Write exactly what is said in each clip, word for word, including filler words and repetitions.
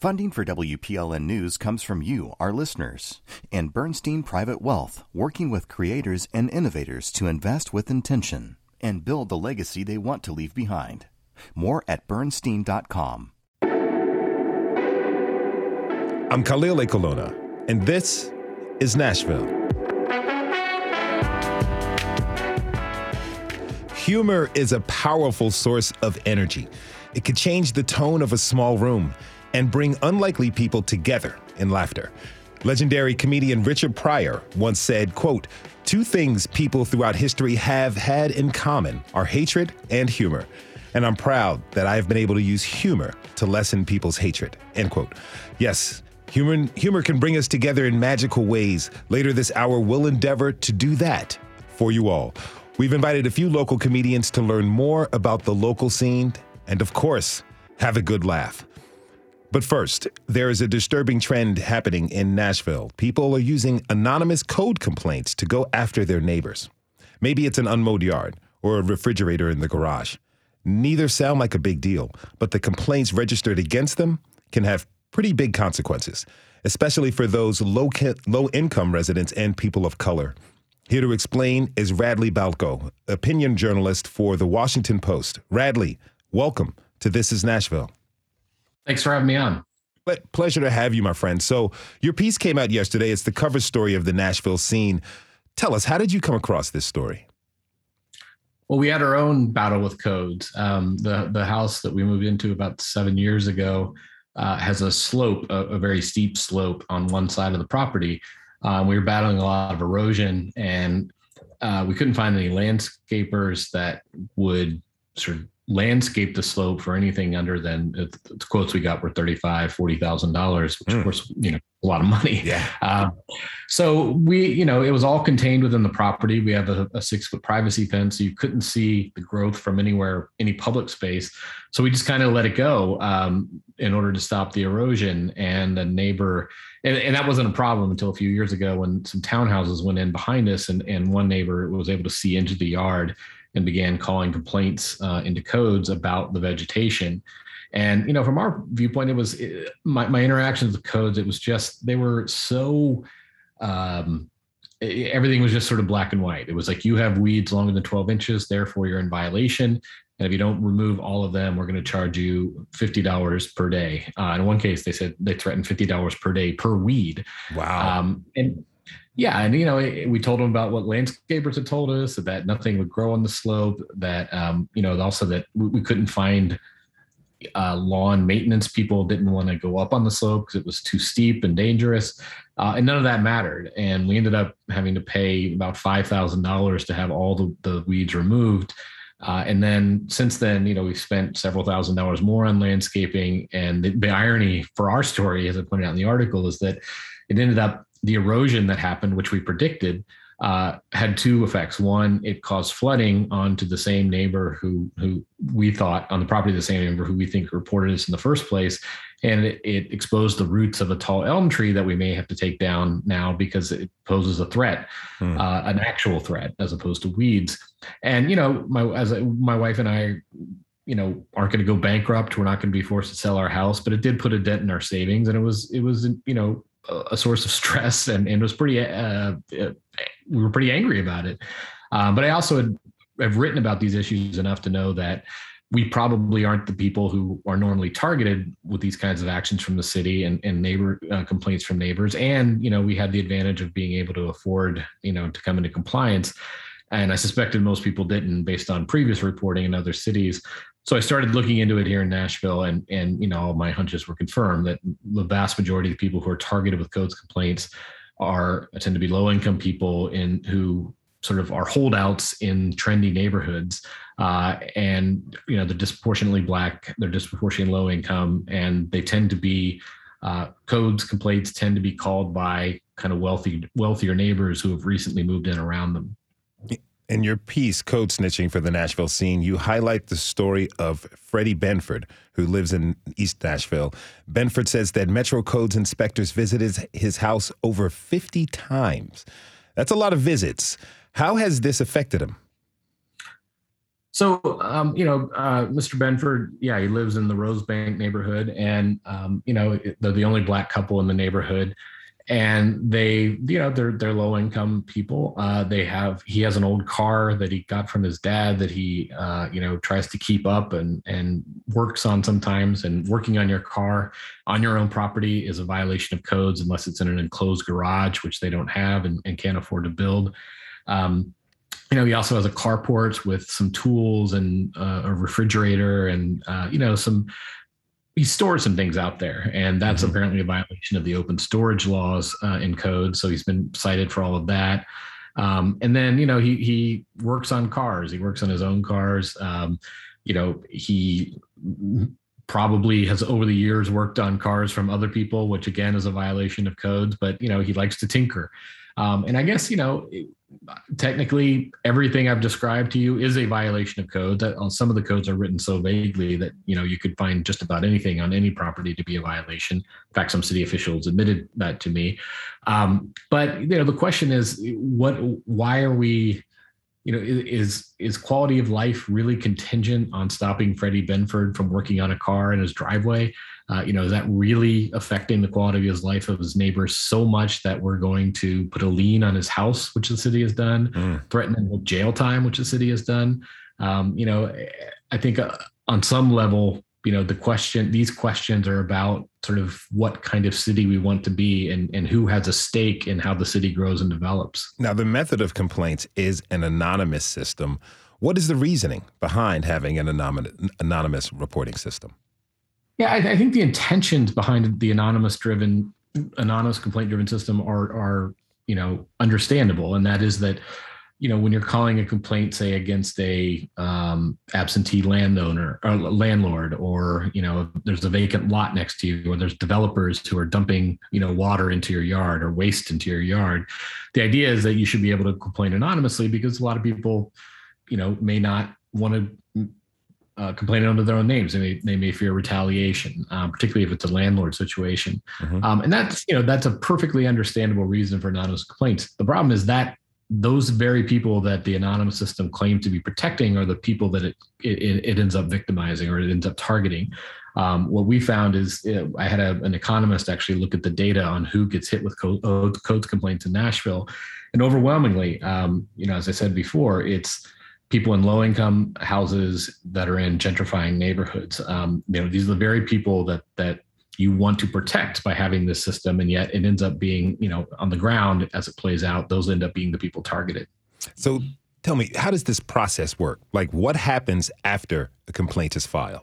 Funding for W P L N News comes from you, our listeners, and Bernstein Private Wealth, working with creators and innovators to invest with intention and build the legacy they want to leave behind. More at Bernstein dot com. I'm Khalil Ekalona, and this is Nashville. Humor is a powerful source of energy. It can change the tone of a small room and bring unlikely people together in laughter. Legendary comedian Richard Pryor once said, quote, "Two things people throughout history have had in common are hatred and humor. And I'm proud that I have been able to use humor to lessen people's hatred," end quote. Yes, humor, humor can bring us together in magical ways. Later this hour, we'll endeavor to do that for you all. We've invited a few local comedians to learn more about the local scene and, of course, have a good laugh. But first, there is a disturbing trend happening in Nashville. People are using anonymous code complaints to go after their neighbors. Maybe it's an unmowed yard or a refrigerator in the garage. Neither sound like a big deal, but the complaints registered against them can have pretty big consequences, especially for those low ca- low-income residents and people of color. Here to explain is Radley Balko, opinion journalist for The Washington Post. Radley, welcome to This is Nashville. Thanks for having me on. But pleasure to have you, my friend. So your piece came out yesterday. It's the cover story of the Nashville Scene. Tell us, how did you come across this story? Well, we had our own battle with codes. Um, the, the house that we moved into about seven years ago uh, has a slope, a, a very steep slope on one side of the property. Um, we were battling a lot of erosion, and uh, we couldn't find any landscapers that would sort of landscape the slope for anything under than uh, the quotes we got were thirty-five thousand dollars, forty thousand dollars, which, mm. of course, you know, a lot of money. Yeah. Um, so we, you know, it was all contained within the property. We have a, a six foot privacy fence, so you couldn't see the growth from anywhere, any public space. So we just kind of let it go um, in order to stop the erosion. And a neighbor, and, and that wasn't a problem until a few years ago when some townhouses went in behind us, and, and one neighbor was able to see into the yard and began calling complaints uh, into codes about the vegetation. And, you know, from our viewpoint, it was it, my, my interactions with codes. It was just, they were so, um, it, everything was just sort of black and white. It was like, you have weeds longer than twelve inches, therefore you're in violation. And if you don't remove all of them, we're going to charge you fifty dollars per day. Uh, in one case, they said they threatened fifty dollars per day per weed. Wow. Um, and yeah. And, you know, we told them about what landscapers had told us, that nothing would grow on the slope, that, um, you know, also that we couldn't find Uh, lawn maintenance people. Didn't want to go up on the slope because it was too steep and dangerous. Uh, and none of that mattered. And we ended up having to pay about five thousand dollars to have all the, the weeds removed. Uh, and then since then, you know, we've spent several thousand dollars more on landscaping. And the, the irony for our story, as I pointed out in the article, is that it ended up the erosion that happened, which we predicted, Uh, had two effects. One, it caused flooding onto the same neighbor who who we thought on the property, the same neighbor who we think reported us in the first place. And it, it exposed the roots of a tall elm tree that we may have to take down now because it poses a threat, mm. uh, an actual threat, as opposed to weeds. And, you know, my as I, my wife and I, you know, aren't going to go bankrupt. We're not going to be forced to sell our house, but it did put a dent in our savings. And it was, it was, you know, a source of stress, and, and it was pretty, uh, uh, we were pretty angry about it. Uh, but I also had, have written about these issues enough to know that we probably aren't the people who are normally targeted with these kinds of actions from the city and, and neighbor uh, complaints from neighbors. And, you know, we had the advantage of being able to afford, you know, to come into compliance. And I suspected most people didn't, based on previous reporting in other cities. So I started looking into it here in Nashville, and, and you know, all my hunches were confirmed that the vast majority of people who are targeted with codes complaints are tend to be low-income people in who sort of are holdouts in trendy neighborhoods. Uh, and, you know, they're disproportionately Black, they're disproportionately low income, and they tend to be, uh, codes complaints tend to be called by kind of wealthy, wealthier neighbors who have recently moved in around them. In your piece, Code Snitching for the Nashville Scene, you highlight the story of Freddie Benford, who lives in East Nashville. Benford says that Metro Codes inspectors visited his house over fifty times. That's a lot of visits. How has this affected him? So, um, you know, uh, Mister Benford, yeah, he lives in the Rosebank neighborhood, and, um, you know, they're the only black couple in the neighborhood, and they, you know, they're, they're low income people. Uh, they have, he has an old car that he got from his dad that he, uh, you know, tries to keep up and, and works on sometimes, and working on your car on your own property is a violation of codes unless it's in an enclosed garage, which they don't have and, and can't afford to build. Um, You know, he also has a carport with some tools and uh, a refrigerator and, uh, you know, some, he stores some things out there. And that's mm-hmm. apparently a violation of the open storage laws uh, in code. So he's been cited for all of that. Um, and then, you know, he he works on cars. He works on his own cars. Um, you know, he probably has over the years worked on cars from other people, which again is a violation of codes. But, you know, he likes to tinker. Um, and I guess, you know, it, technically everything I've described to you is a violation of code. That on some of the codes are written so vaguely that, you know, you could find just about anything on any property to be a violation. In fact, some city officials admitted that to me. Um, but, you know, the question is what, why are we, you know, is, is quality of life really contingent on stopping Freddie Benford from working on a car in his driveway? Uh, you know, is that really affecting the quality of his life of his neighbors so much that we're going to put a lien on his house, which the city has done, mm. threaten him with jail time, which the city has done? Um, you know, I think uh, on some level, you know, the question, these questions are about sort of what kind of city we want to be and, and who has a stake in how the city grows and develops. Now, the method of complaints is an anonymous system. What is the reasoning behind having an anonymous, anonymous reporting system? Yeah, I, I think the intentions behind the anonymous-driven, anonymous complaint-driven system are, are, you know, understandable, and that is that, you know, when you're calling a complaint, say against a um, absentee landowner or landlord, or you know, there's a vacant lot next to you, or there's developers who are dumping, you know, water into your yard or waste into your yard, the idea is that you should be able to complain anonymously because a lot of people, you know, may not want to. Uh, complaining under their own names. They may, they may fear retaliation, um, particularly if it's a landlord situation. Mm-hmm. Um, and that's, you know, that's a perfectly understandable reason for anonymous complaints. The problem is that those very people that the anonymous system claims to be protecting are the people that it, it, it ends up victimizing or it ends up targeting. Um, what we found is you know, I had a, an economist actually look at the data on who gets hit with code, code complaints in Nashville. And overwhelmingly, um, you know, as I said before, it's people in low-income houses that are in gentrifying neighborhoods. Um, you know, these are the very people that that you want to protect by having this system, and yet it ends up being, you know, on the ground as it plays out, those end up being the people targeted. So tell me, how does this process work? Like, what happens after a complaint is filed?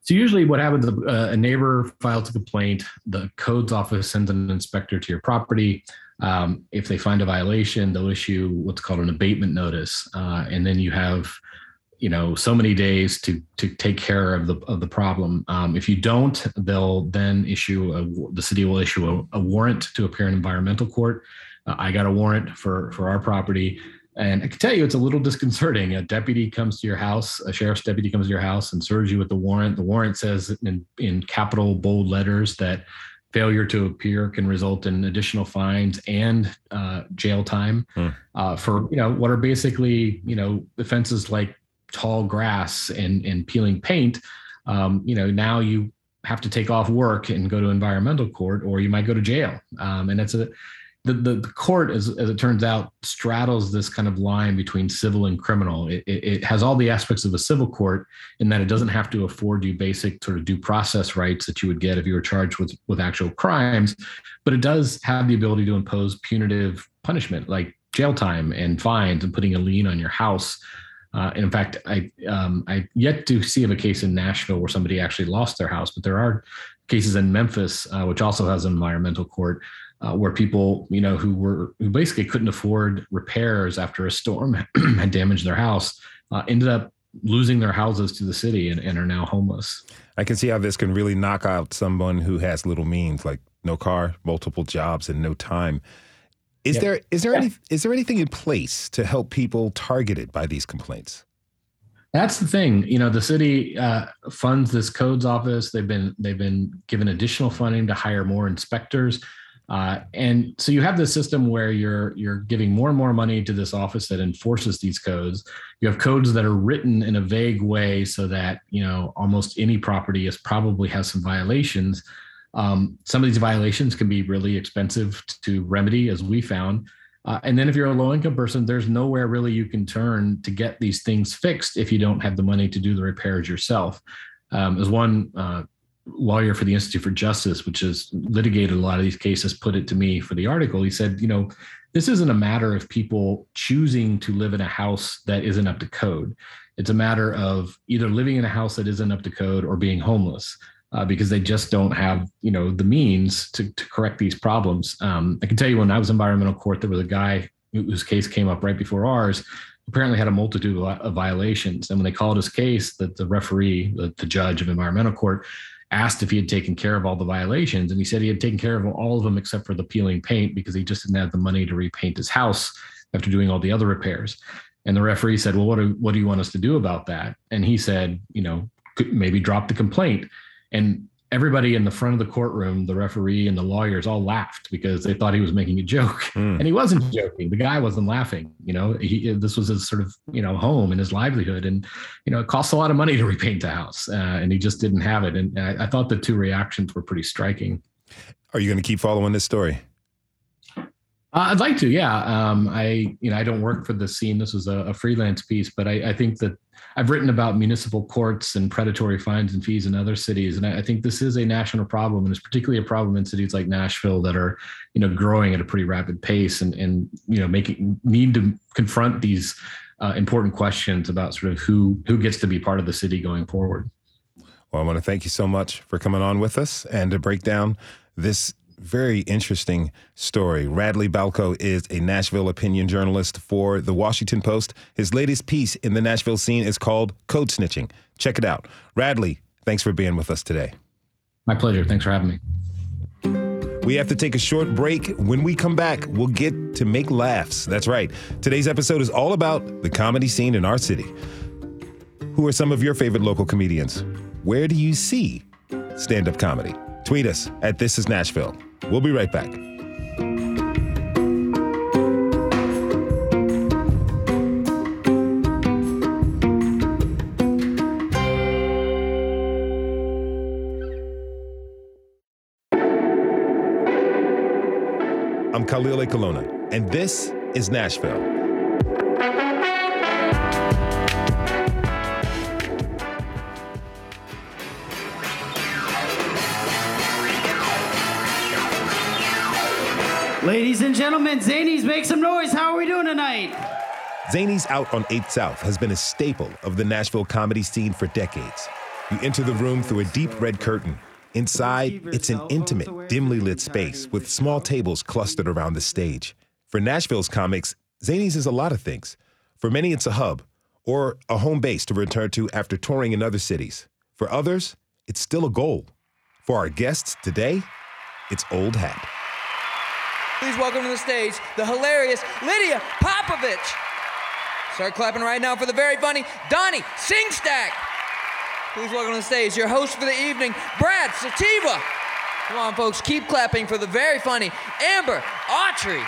So usually what happens, uh, a neighbor files a complaint, the codes office sends an inspector to your property. Um, if they find a violation, they'll issue what's called an abatement notice. Uh, and then you have, you know, so many days to, to take care of the, of the problem. Um, if you don't, they'll then issue a, the city will issue a, a warrant to appear in environmental court. Uh, I got a warrant for, for our property. And I can tell you, it's a little disconcerting. A deputy comes to your house, a sheriff's deputy comes to your house and serves you with the warrant. The warrant says in, in capital bold letters that failure to appear can result in additional fines and uh, jail time hmm. uh, for, you know, what are basically, you know, offenses like tall grass and, and peeling paint. Um, you know, now you have to take off work and go to environmental court, or you might go to jail. Um, and it's a, the, the, the court, as, as it turns out, straddles this kind of line between civil and criminal. It, it, it has all the aspects of a civil court in that it doesn't have to afford you basic sort of due process rights that you would get if you were charged with, with actual crimes, but it does have the ability to impose punitive punishment like jail time and fines and putting a lien on your house. Uh, and in fact, I um, I yet to see of a case in Nashville where somebody actually lost their house, but there are cases in Memphis, uh, which also has an environmental court, Uh, where people, you know, who were who basically couldn't afford repairs after a storm had damaged their house, uh, ended up losing their houses to the city and, and are now homeless. I can see how this can really knock out someone who has little means, like no car, multiple jobs, and no time. Is yep. there is there yeah. any is there anything in place to help people targeted by these complaints? That's the thing. You know, the city uh, funds this codes office. They've been they've been given additional funding to hire more inspectors. Uh, and so you have this system where you're you're giving more and more money to this office that enforces these codes. You have codes that are written in a vague way so that, you know, almost any property is probably has some violations. Um, some of these violations can be really expensive to remedy, as we found. Uh, and then if you're a low-income person, there's nowhere really you can turn to get these things fixed if you don't have the money to do the repairs yourself. Um, as one uh, lawyer for the Institute for Justice, which has litigated a lot of these cases, put it to me for the article, he said, you know, this isn't a matter of people choosing to live in a house that isn't up to code. It's a matter of either living in a house that isn't up to code or being homeless. Uh, because they just don't have, you know, the means to, to correct these problems. Um, I can tell you when I was in environmental court, there was a guy whose case came up right before ours, apparently had a multitude of violations. And when they called his case, that the referee, the, the judge of environmental court, asked if he had taken care of all the violations. And he said he had taken care of all of them except for the peeling paint because he just didn't have the money to repaint his house after doing all the other repairs. And the referee said, well, what do, what do you want us to do about that? And he said, you know, maybe drop the complaint. And everybody in the front of the courtroom, the referee and the lawyers, all laughed because they thought he was making a joke. Mm. And he wasn't joking. The guy wasn't laughing. You know, he, this was his sort of, you know, home and his livelihood. And, you know, it costs a lot of money to repaint a house. Uh, and he just didn't have it. And I, I thought the two reactions were pretty striking. Are you going to keep following this story? Uh, I'd like to, yeah. Um, I, you know, I don't work for the Scene. This was a, a freelance piece, but I, I think that I've written about municipal courts and predatory fines and fees in other cities, and I, I think this is a national problem, and it's particularly a problem in cities like Nashville that are, you know, growing at a pretty rapid pace, and and you know, making need to confront these uh, important questions about sort of who who gets to be part of the city going forward. Well, I want to thank you so much for coming on with us and to break down this very interesting story. Radley Balko is a Nashville opinion journalist for The Washington Post. His latest piece in the Nashville Scene is called Code Snitching. Check it out. Radley, thanks for being with us today. My pleasure. Thanks for having me. We have to take a short break. When we come back, we'll get to make laughs. That's right. Today's episode is all about the comedy scene in our city. Who are some of your favorite local comedians? Where do you see stand-up comedy? Tweet us at This Is Nashville. We'll be right back. I'm Khalil Ekalona, and this is Nashville. Ladies and gentlemen, Zanies, make some noise. How are we doing tonight? Zanies out on eighth South has been a staple of the Nashville comedy scene for decades. You enter the room through a deep red curtain. Inside, it's an intimate, dimly lit space with small tables clustered around the stage. For Nashville's comics, Zanies is a lot of things. For many, it's a hub or a home base to return to after touring in other cities. For others, it's still a goal. For our guests today, it's old hat. Please welcome to the stage the hilarious Lydia Popovich. Start clapping right now for the very funny Donnie Sengstack. Please welcome to the stage your host for the evening, Brad Sativa. Come on, folks, keep clapping for the very funny Amber Autry.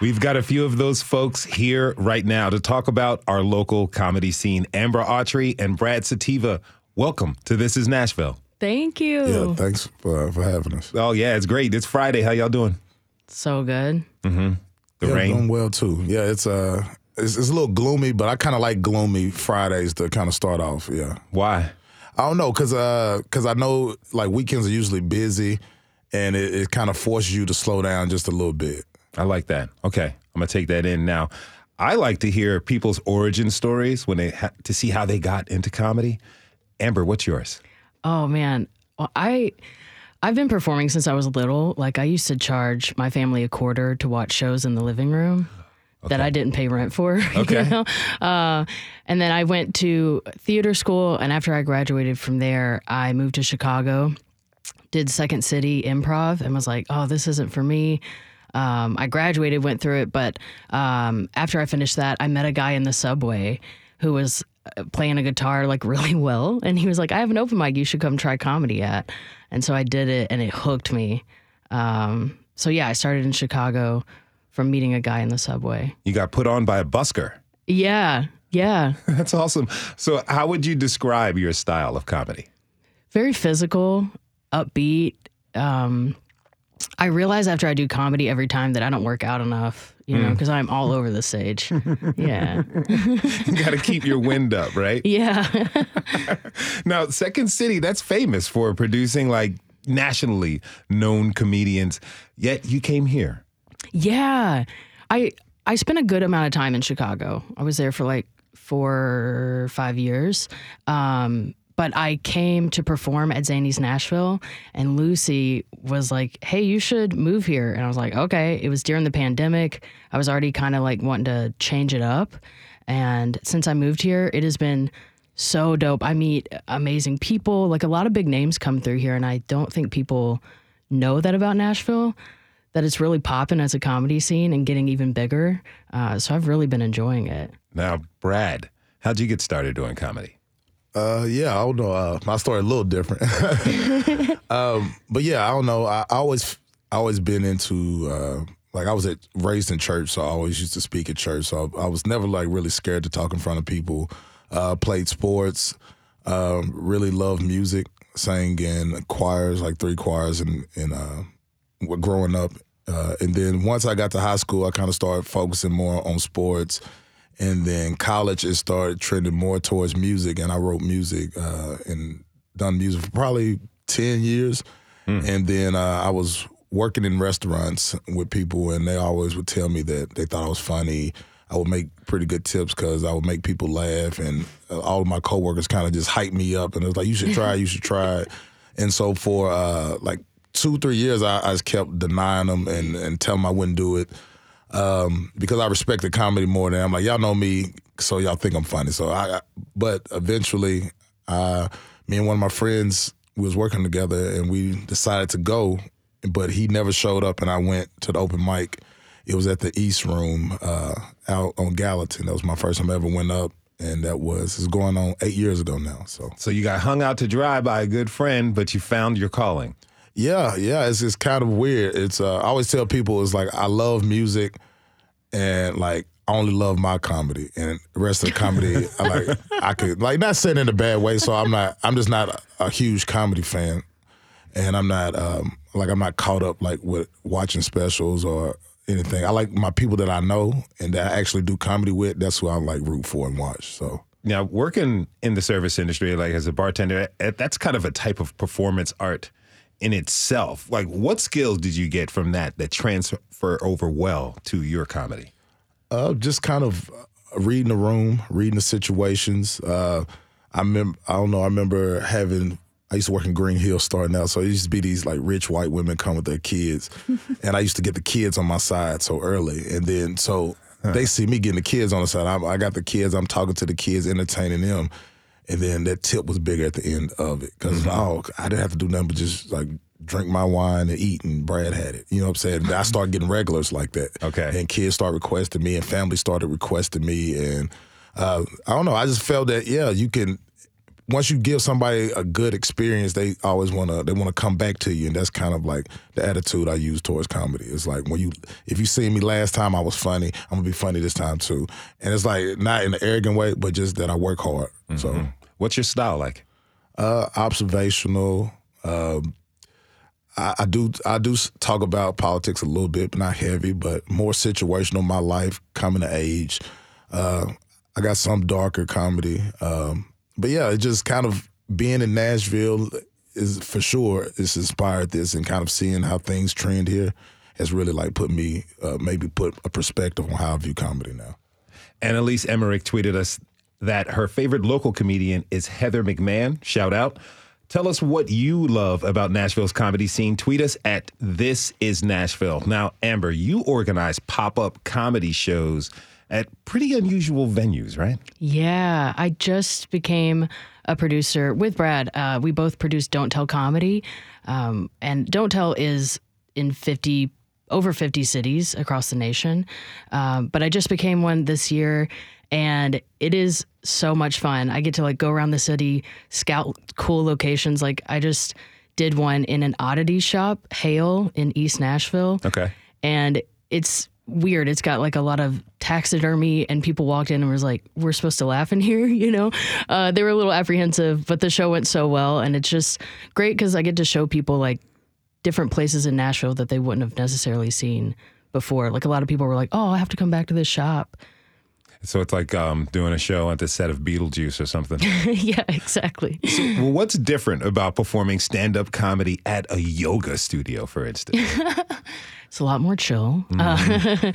We've got a few of those folks here right now to talk about our local comedy scene. Amber Autry and Brad Sativa, welcome to This Is Nashville. Thank you. Yeah, thanks for, for having us. Oh, yeah, it's great. It's Friday. How y'all doing? So good. Mm-hmm. The yeah, rain. Doing well, too. Yeah, it's, uh, it's, it's a little gloomy, but I kind of like gloomy Fridays to kind of start off, yeah. Why? I don't know, because uh, cause I know, like, weekends are usually busy, and it, it kind of forces you to slow down just a little bit. I like that. Okay, I'm going to take that in now. I like to hear people's origin stories when they ha- to see how they got into comedy. Amber, what's yours? Oh, man. Well, I, I've been performing since I was little. Like, I used to charge my family a quarter to watch shows in the living room okay. that I didn't pay rent for. Okay. You know? uh, and then I went to theater school, and after I graduated from there, I moved to Chicago, did Second City Improv, and was like, oh, this isn't for me. Um, I graduated, went through it, but um, after I finished that, I met a guy in the subway who was playing a guitar like really well. And he was like, I have an open mic you should come try comedy at. And so I did it and it hooked me. Um, so yeah, I started in Chicago from meeting a guy in the subway. You got put on by a busker. Yeah. Yeah. That's awesome. So how would you describe your style of comedy? Very physical, upbeat. Um, I realize after I do comedy every time that I don't work out enough, you know, because mm. I'm all over the stage. Yeah. You got to keep your wind up, right? Yeah. Now, Second City, that's famous for producing like nationally known comedians, yet you came here. Yeah. I I spent a good amount of time in Chicago. I was there for like four or five years. Um, but I came to perform at Zanies Nashville, and Lucy was like, hey, you should move here. And I was like, okay. It was during the pandemic. I was already kind of like wanting to change it up. And since I moved here, it has been so dope. I meet amazing people. Like a lot of big names come through here, and I don't think people know that about Nashville, that it's really popping as a comedy scene and getting even bigger. Uh, so I've really been enjoying it. Now, Brad, how'd you get started doing comedy? Uh, yeah, I don't know. Uh, my story a little different. um, but yeah, I don't know. I, I always, I always been into, uh, like I was at, raised in church, so I always used to speak at church. So I, I was never like really scared to talk in front of people. Uh, played sports, um, really loved music, sang in choirs, like three choirs and, and uh, growing up. Uh, and then once I got to high school, I kind of started focusing more on sports. And then college, it started trending more towards music. And I wrote music uh, and done music for probably ten years. Mm. And then uh, I was working in restaurants with people, and they always would tell me that they thought I was funny. I would make pretty good tips because I would make people laugh. And all of my coworkers kind of just hyped me up. And it was like, you should try, you should try. And so for uh, like two, three years, I, I just kept denying them and, and telling them I wouldn't do it. Um, because I respected comedy more than I'm like, y'all know me, so y'all think I'm funny. So I, I but eventually, uh, me and one of my friends, we was working together and we decided to go, but he never showed up. And I went to the open mic. It was at the East Room uh, out on Gallatin. That was my first time I ever went up. And that was, it's going on eight years ago now. So so you got hung out to dry by a good friend, but you found your calling. Yeah, yeah. It's it's kind of weird. It's uh, I always tell people, it's like, I love music and like I only love my comedy. And the rest of the comedy, I like I could, like, not said in a bad way. So I'm not, I'm just not a, a huge comedy fan. And I'm not, um, like, I'm not caught up like with watching specials or anything. I like my people that I know and that I actually do comedy with. That's who I like root for and watch. So now, working in the service industry, like as a bartender, that's kind of a type of performance art in itself. Like, what skills did you get from that that transfer over well to your comedy? Uh, just kind of reading the room, reading the situations. Uh, I mem- I don't know. I remember having. I used to work in Green Hill starting out, so it used to be these like rich white women come with their kids, and I used to get the kids on my side so early, and then so huh. they see me getting the kids on the side. I'm, I got the kids. I'm talking to the kids, entertaining them, and then that tip was bigger at the end of it because mm-hmm. oh, I didn't have to do nothing but just like drink my wine and eat, and Brad had it. You know what I'm saying? I started getting regulars like that. Okay, and kids started requesting me, and family started requesting me, and uh, I don't know. I just felt that yeah, you can. Once you give somebody a good experience, they always want to they want to come back to you, and that's kind of like the attitude I use towards comedy. It's like, when you if you see me last time I was funny, I'm going to be funny this time too. And it's like, not in an arrogant way, but just that I work hard. Mm-hmm. So, what's your style like? Uh, observational. Um, I, I do I do talk about politics a little bit, but not heavy, but more situational, my life, coming to age. Uh, I got some darker comedy. Um But yeah, it just kind of being in Nashville is for sure, it's inspired this, and kind of seeing how things trend here has really like put me, uh, maybe put a perspective on how I view comedy now. Annalise Emmerich tweeted us that her favorite local comedian is Heather McMahon. Shout out. Tell us what you love about Nashville's comedy scene. Tweet us at This Is Nashville. Now, Amber, you organize pop-up comedy shows at pretty unusual venues, right? Yeah, I just became a producer with Brad. Uh, we both produced Don't Tell Comedy, um, and Don't Tell is in fifty over fifty cities across the nation. Um, but I just became one this year, and it is so much fun. I get to like go around the city, scout cool locations. Like I just did one in an oddity shop, Hale in East Nashville. Okay. And it's weird. It's got like a lot of taxidermy, and people walked in and was like, we're supposed to laugh in here, you know? Uh, they were a little apprehensive, but the show went so well, and it's just great because I get to show people like different places in Nashville that they wouldn't have necessarily seen before. Like a lot of people were like, oh, I have to come back to this shop. So it's like um, doing a show at the set of Beetlejuice or something. Yeah, exactly. So, well, what's different about performing stand-up comedy at a yoga studio, for instance? It's a lot more chill. Mm-hmm. Uh,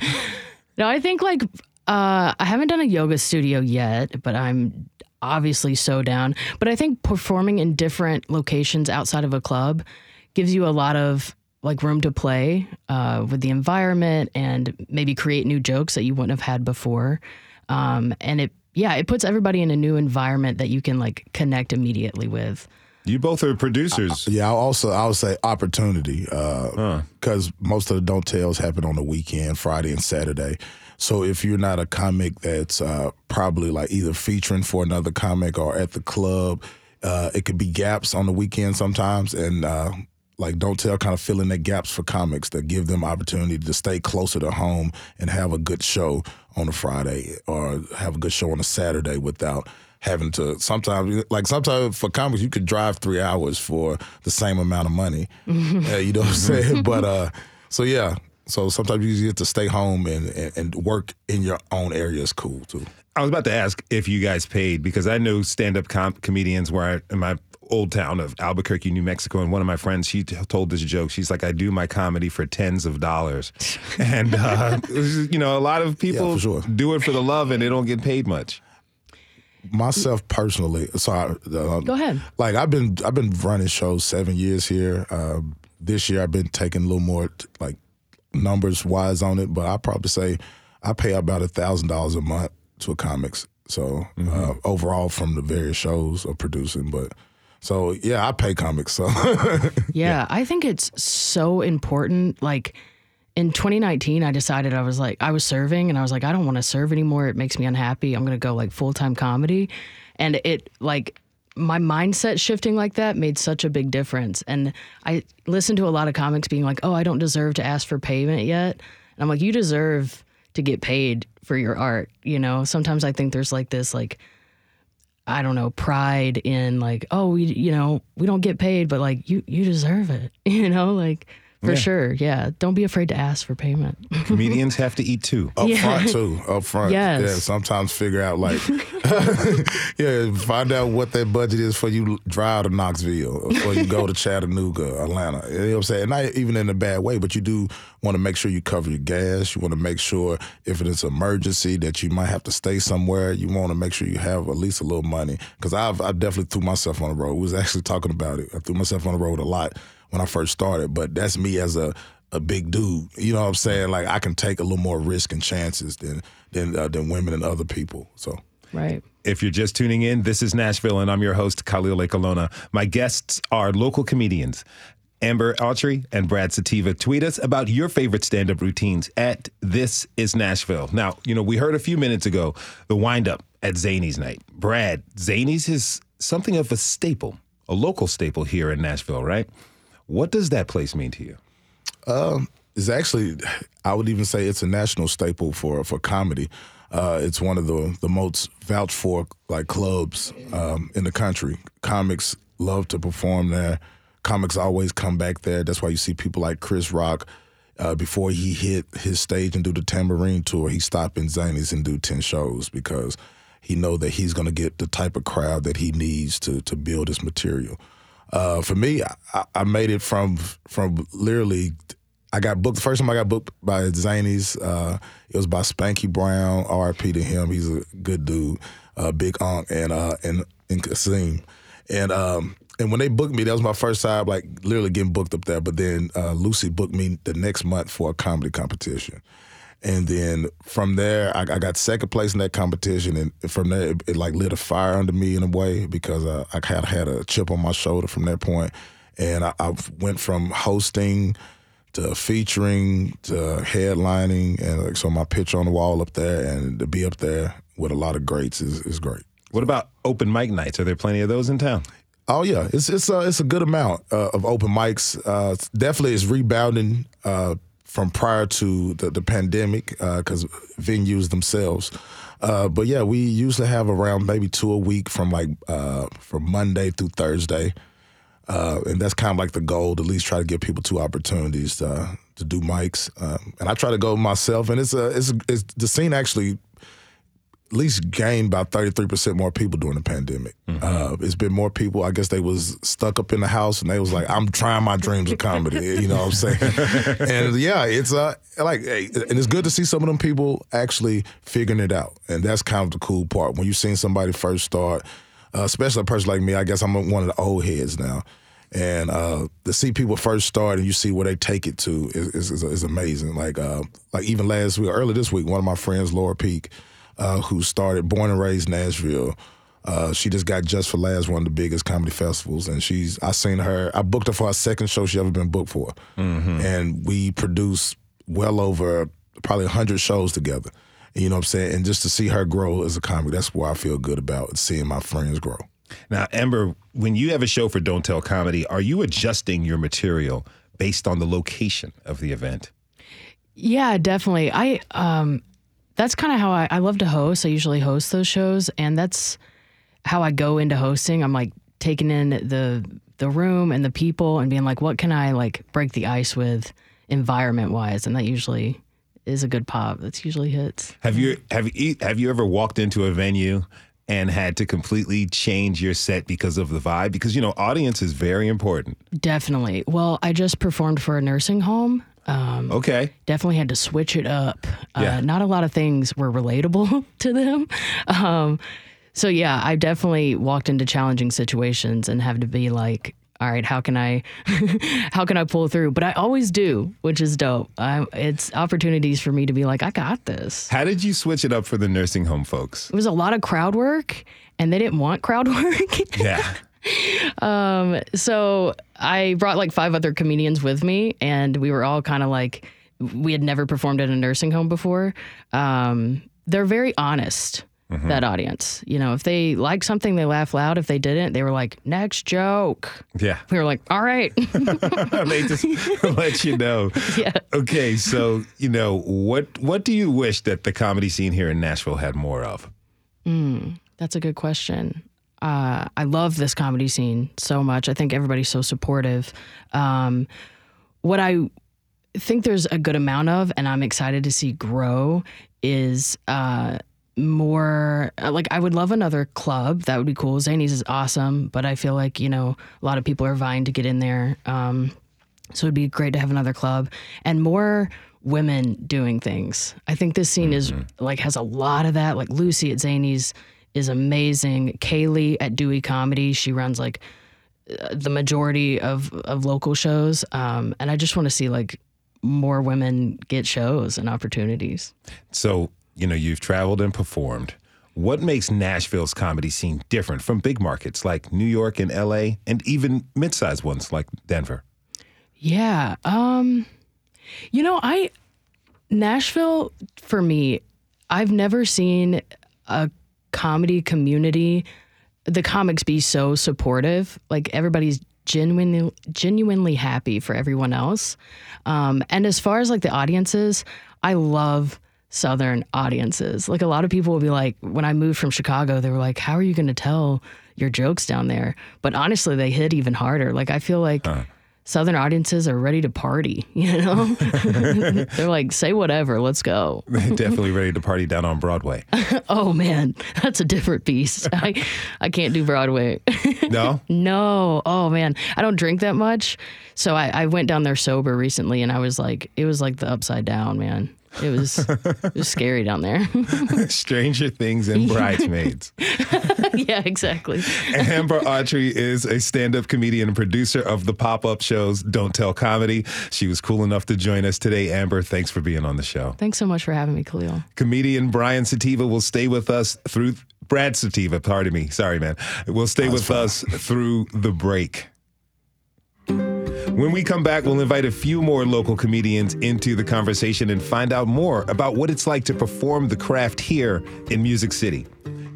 no, I think like uh, I haven't done a yoga studio yet, but I'm obviously so down. But I think performing in different locations outside of a club gives you a lot of like room to play uh, with the environment and maybe create new jokes that you wouldn't have had before. Um, and it, yeah, it puts everybody in a new environment that you can like connect immediately with. You both are producers. Uh, yeah, I also I would say opportunity because uh, huh. most of the Don't Tells happen on the weekend, Friday and Saturday. So if you're not a comic that's uh, probably like either featuring for another comic or at the club, uh, it could be gaps on the weekend sometimes, and uh, like Don't Tell kind of fill in the gaps for comics that give them opportunity to stay closer to home and have a good show on a Friday or have a good show on a Saturday without having to sometimes, like sometimes for comics, you could drive three hours for the same amount of money. uh, you know what I'm saying? But uh, so, yeah. So sometimes you get to stay home and, and, and work in your own area is cool, too. I was about to ask if you guys paid, because I know stand-up com- comedians where I, in my old town of Albuquerque, New Mexico, and one of my friends, she t- told this joke. She's like, I do my comedy for tens of dollars. And, uh, you know, a lot of people yeah, for sure. do it for the love and they don't get paid much. Myself personally, sorry. Uh, Go ahead. Like I've been, I've been running shows seven years here. Uh, this year, I've been taking a little more t- like numbers wise on it, but I probably say I pay about a thousand dollars a month to a comics. So mm-hmm. uh, overall, from the various shows of producing, but so yeah, I pay comics. So yeah, yeah, I think it's so important. Like in twenty nineteen, I decided I was like, I was serving and I was like, I don't want to serve anymore. It makes me unhappy. I'm going to go like full-time comedy. And it like my mindset shifting like that made such a big difference. And I listened to a lot of comics being like, oh, I don't deserve to ask for payment yet. And I'm like, you deserve to get paid for your art. You know, sometimes I think there's like this, like, I don't know, pride in like, oh, we, you know, we don't get paid, but like you, you deserve it, you know, like. For yeah. sure, yeah. Don't be afraid to ask for payment. Comedians have to eat too. Up yeah. front too, up front. Yes. Yeah, sometimes figure out like, yeah, find out what that budget is for you drive to Knoxville or you go to Chattanooga, Atlanta. You know what I'm saying? Not even in a bad way, but you do want to make sure you cover your gas. You want to make sure if it is an emergency that you might have to stay somewhere. You want to make sure you have at least a little money. Because I've I definitely threw myself on the road. We was actually talking about it. I threw myself on the road a lot when I first started, but that's me as a, a big dude. You know what I'm saying? Like I can take a little more risk and chances than than uh, than women and other people. So right. If you're just tuning in, this is Nashville, and I'm your host, Khalil Ekalona. My guests are local comedians, Amber Autry and Brad Sativa. Tweet us about your favorite stand-up routines at This Is Nashville. Now, you know, we heard a few minutes ago the wind-up at Zanies night. Brad, Zanies is something of a staple, a local staple here in Nashville, right? What does that place mean to you? Um, it's actually, I would even say it's a national staple for for comedy. Uh, it's one of the the most vouched for like clubs um, in the country. Comics love to perform there. Comics always come back there. That's why you see people like Chris Rock. Uh, before he hit his stage and do the Tambourine Tour, he stopped in Zanies and do ten shows because he know that he's going to get the type of crowd that he needs to to build his material. Uh, for me, I, I made it from from literally, I got booked, the first time I got booked by Zanies, uh, it was by Spanky Brown, R I P to him, he's a good dude, uh, Big Onk, and, uh, and and Kasim. And um, and when they booked me, that was my first time, like, literally getting booked up there, but then uh, Lucy booked me the next month for a comedy competition. And then from there, I, I got second place in that competition, and from there, it, it like lit a fire under me in a way because I, I kind of had a chip on my shoulder from that point. And I, I went from hosting to featuring to headlining, and like, so my picture on the wall up there, and to be up there with a lot of greats is, is great. What about open mic nights? Are there plenty of those in town? Oh, yeah. It's it's a, it's a good amount uh, of open mics. Uh, definitely it's rebounding uh, from prior to the, the pandemic because uh, venues themselves. Uh, but, yeah, we usually have around maybe two a week from like uh, from Monday through Thursday. Uh, and that's kind of like the goal, to at least try to give people two opportunities to, uh, to do mics. Um, and I try to go myself. And it's, a, it's, a, it's the scene actually at least gained about thirty-three percent more people during the pandemic. Mm-hmm. Uh, it's been more people. I guess they was stuck up in the house and they was like, I'm trying my dreams of comedy. You know what I'm saying? And yeah, it's uh, like, and it's good to see some of them people actually figuring it out. And that's kind of the cool part. When you've seen somebody first start, uh, especially a person like me, I guess I'm one of the old heads now. And uh, to see people first start and you see where they take it to is, is, is amazing. Like, uh, like even last week, early this week, one of my friends, Laura Peake, Uh, who started, born and raised Nashville. Uh, she just got Just for Laughs, one of the biggest comedy festivals, and she's. I seen her. I booked her for her second show she ever been booked for, mm-hmm. and we produced well over probably a hundred shows together. You know what I'm saying? And just to see her grow as a comic, that's what I feel good about, seeing my friends grow. Now, Amber, when you have a show for Don't Tell Comedy, are you adjusting your material based on the location of the event? Yeah, definitely. I. Um... That's kind of how I, I love to host. I usually host those shows, and that's how I go into hosting. I'm like taking in the the room and the people and being like, what can I like break the ice with environment-wise? And that usually is a good pop. That's usually hits. Have you have you, have you ever walked into a venue and had to completely change your set because of the vibe? Because, you know, audience is very important. Definitely. Well, I just performed for a nursing home. Um, okay. Definitely had to switch it up. Uh, yeah. Not a lot of things were relatable to them. Um, so, yeah, I definitely walked into challenging situations and have to be like, all right, how can I how can I pull through? But I always do, which is dope. I, it's opportunities for me to be like, I got this. How did you switch it up for the nursing home folks? It was a lot of crowd work, and they didn't want crowd work. Yeah. Um, so I brought like five other comedians with me, and we were all kind of like, we had never performed at a nursing home before. Um, they're very honest, mm-hmm. that audience. You know, if they like something, they laugh loud. If they didn't, they were like, next joke. Yeah. We were like, all right. They just let you know. Yeah. Okay. So, you know, what, what do you wish that the comedy scene here in Nashville had more of? Mm, that's a good question. Uh, I love this comedy scene so much. I think everybody's so supportive. Um, what I think there's a good amount of, and I'm excited to see grow, is uh, more, like, I would love another club. That would be cool. Zanies is awesome, but I feel like, you know, a lot of people are vying to get in there. Um, so it'd be great to have another club. And more women doing things. I think this scene mm-hmm. is, like, has a lot of that. Like, Lucy at Zanies is amazing. Kaylee at Dewey Comedy, she runs like uh, the majority of, of local shows. Um, and I just want to see like more women get shows and opportunities. So, you know, you've traveled and performed. What makes Nashville's comedy scene different from big markets like New York and L A and even mid-sized ones like Denver? Yeah. Um, you know, I, Nashville for me, I've never seen a comedy community, the comics be so supportive. Like everybody's genuinely, genuinely happy for everyone else. Um, and as far as like the audiences, I love Southern audiences. Like a lot of people will be like, when I moved from Chicago, they were like, how are you going to tell your jokes down there? But honestly, they hit even harder. Like I feel like huh. Southern audiences are ready to party, you know? They're like, say whatever, let's go. They're definitely ready to party down on Broadway. Oh, man, that's a different beast. I, I can't do Broadway. No? No. Oh, man, I don't drink that much. So I, I went down there sober recently, and I was like, it was like the upside down, man. It was, it was scary down there. Stranger Things and Bridesmaids. Yeah, exactly. Amber Autry is a stand-up comedian and producer of the pop-up shows Don't Tell Comedy. She was cool enough to join us today. Amber, thanks for being on the show. Thanks so much for having me, Khalil. Comedian Brad Sativa will stay with us through... Brad Sativa, pardon me. Sorry, man. Will stay with fun. us through the break. When we come back, we'll invite a few more local comedians into the conversation and find out more about what it's like to perform the craft here in Music City.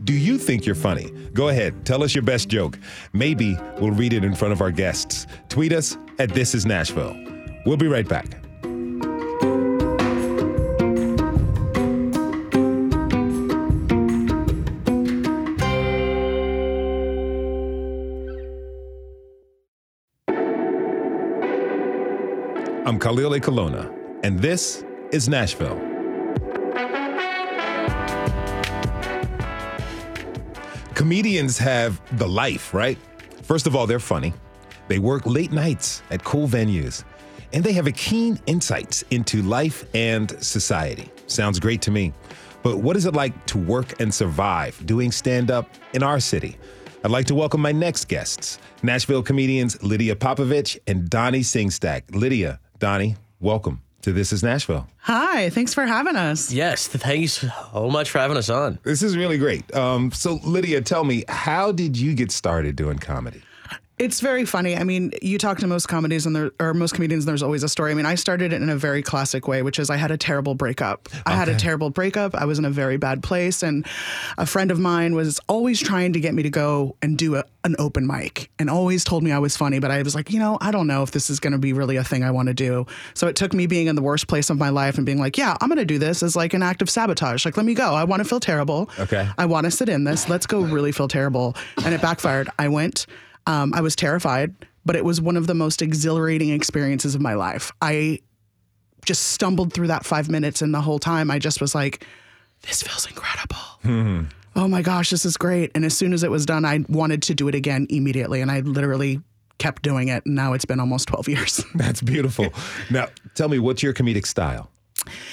Do you think you're funny? Go ahead. Tell us your best joke. Maybe we'll read it in front of our guests. Tweet us at This Is Nashville. We'll be right back. I'm Khalil Ekalona, and this is Nashville. Comedians have the life, right? First of all, they're funny. They work late nights at cool venues, and they have a keen insights into life and society. Sounds great to me. But what is it like to work and survive doing stand-up in our city? I'd like to welcome my next guests, Nashville comedians Lydia Popovich and Donnie Sengstack. Lydia, Donnie, welcome to This Is Nashville. Hi, thanks for having us. Yes, thanks so much for having us on. This is really great. Um, so, Lydia, tell me, how did you get started doing comedy? It's very funny. I mean, you talk to most comedies and there or most comedians, and there's always a story. I mean, I started it in a very classic way, which is I had a terrible breakup. Okay. I had a terrible breakup. I was in a very bad place. And a friend of mine was always trying to get me to go and do a, an open mic and always told me I was funny. But I was like, you know, I don't know if this is going to be really a thing I want to do. So it took me being in the worst place of my life and being like, yeah, I'm going to do this as like an act of sabotage. Like, let me go. I want to feel terrible. Okay. I want to sit in this. Let's go really feel terrible. And it backfired. I went. Um, I was terrified, but it was one of the most exhilarating experiences of my life. I just stumbled through that five minutes, and the whole time I just was like, this feels incredible. Mm-hmm. Oh my gosh, this is great. And as soon as it was done, I wanted to do it again immediately, and I literally kept doing it. Now it's been almost twelve years. That's beautiful. Now, tell me, what's your comedic style?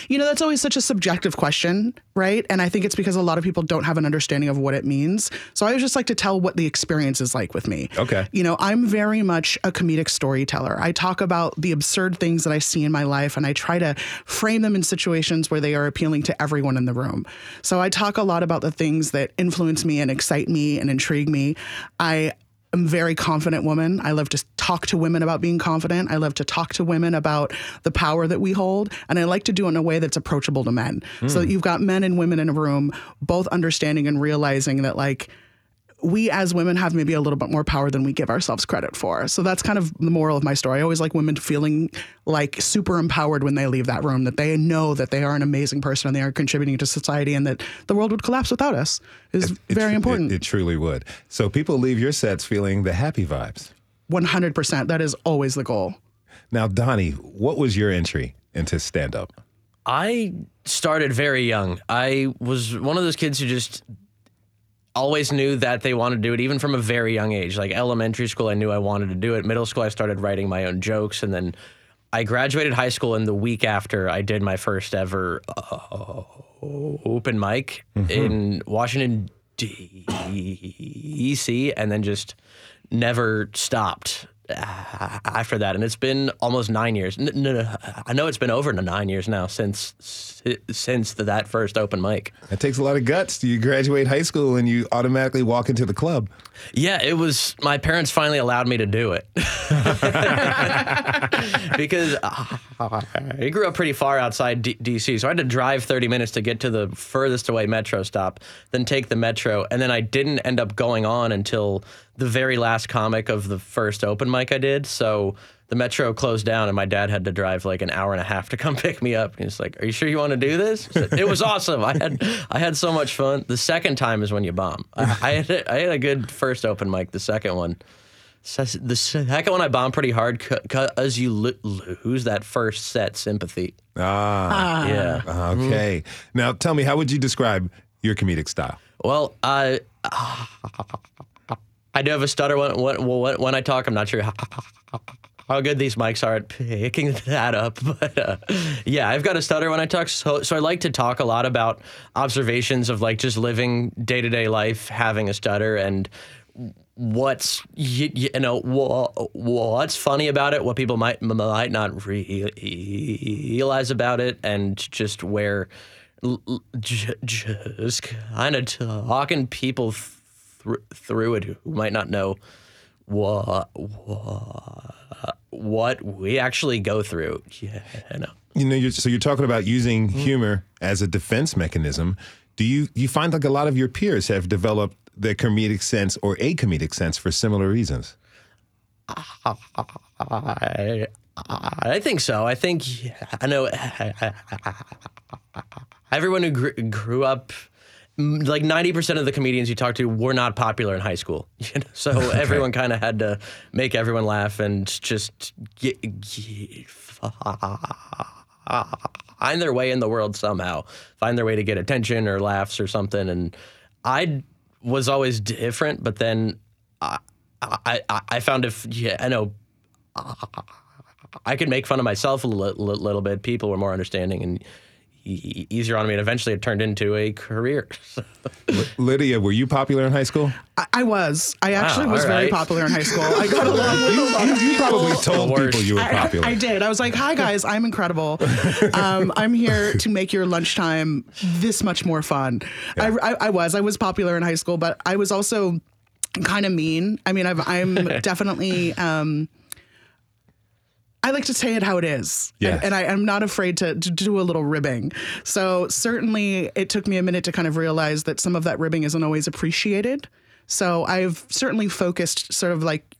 You know, that's always such a subjective question, right? And I think it's because a lot of people don't have an understanding of what it means. So I always just like to tell what the experience is like with me. Okay. You know, I'm very much a comedic storyteller. I talk about the absurd things that I see in my life, and I try to frame them in situations where they are appealing to everyone in the room. So I talk a lot about the things that influence me and excite me and intrigue me. I I'm a very confident woman. I love to talk to women about being confident. I love to talk to women about the power that we hold. And I like to do it in a way that's approachable to men. Mm. So that you've got men and women in a room, both understanding and realizing that, like, we as women have maybe a little bit more power than we give ourselves credit for. So that's kind of the moral of my story. I always like women feeling like super empowered when they leave that room, that they know that they are an amazing person and they are contributing to society and that the world would collapse without us is it, it, very important. It, it truly would. So people leave your sets feeling the happy vibes. one hundred percent. That is always the goal. Now, Donnie, what was your entry into stand-up? I started very young. I was one of those kids who just always knew that they wanted to do it, even from a very young age. Like elementary school, I knew I wanted to do it. Middle school, I started writing my own jokes. And then I graduated high school, and the week after, I did my first ever uh, open mic mm-hmm. in Washington, D C, and then just never stopped after that. And it's been almost nine years. No, no, no. I know it's been over nine years now since since the, that first open mic. That takes a lot of guts. You graduate high school and you automatically walk into the club. Yeah, it was. My parents finally allowed me to do it. Because I grew up pretty far outside D C, so I had to drive thirty minutes to get to the furthest away metro stop, then take the metro, and then I didn't end up going on until the very last comic of the first open mic I did. So the metro closed down and my dad had to drive like an hour and a half to come pick me up. And he's like, are you sure you want to do this? Said, it was awesome. I had I had so much fun. The second time is when you bomb. I, I, had, a, I had a good first open mic. The second one, the second one I bombed pretty hard because you lo- lose that first set sympathy. Ah, yeah. Okay. Mm-hmm. Now tell me, how would you describe your comedic style? Well, I... Uh, I do have a stutter when, when, when I talk. I'm not sure how, how good these mics are at picking that up. But uh, yeah, I've got a stutter when I talk. So, so I like to talk a lot about observations of like just living day-to-day life, having a stutter, and what's, you, you know, what's funny about it, what people might, might not realize about it, and just where just kind of talking people through it, who might not know what what, what we actually go through. Yeah, I know. You know, you're, so you're talking about using humor as a defense mechanism do you you find like a lot of your peers have developed their comedic sense or a comedic sense for similar reasons? I, I think so. I think I know everyone who grew, grew up. Like ninety percent of the comedians you talk to were not popular in high school. You know? So okay. Everyone kind of had to make everyone laugh and just get, get, find their way in the world somehow. Find their way to get attention or laughs or something. And I was always different, but then I, I, I found if, yeah, I know, I could make fun of myself a li- li- little bit. People were more understanding and easier on me, and eventually it turned into a career. Lydia, were you popular in high school? I, I was. I actually wow, was right. very popular in high school. I got along with a lot of people. You probably told people you were popular. I, I did. I was like, hi guys, I'm incredible. Um, I'm here to make your lunchtime this much more fun. Yeah. I, I, I was. I was popular in high school, but I was also kind of mean. I mean, I've, I'm definitely... Um, I like to say it how it is, yeah. and, and I, I'm not afraid to, to do a little ribbing. So certainly it took me a minute to kind of realize that some of that ribbing isn't always appreciated. So I've certainly focused sort of like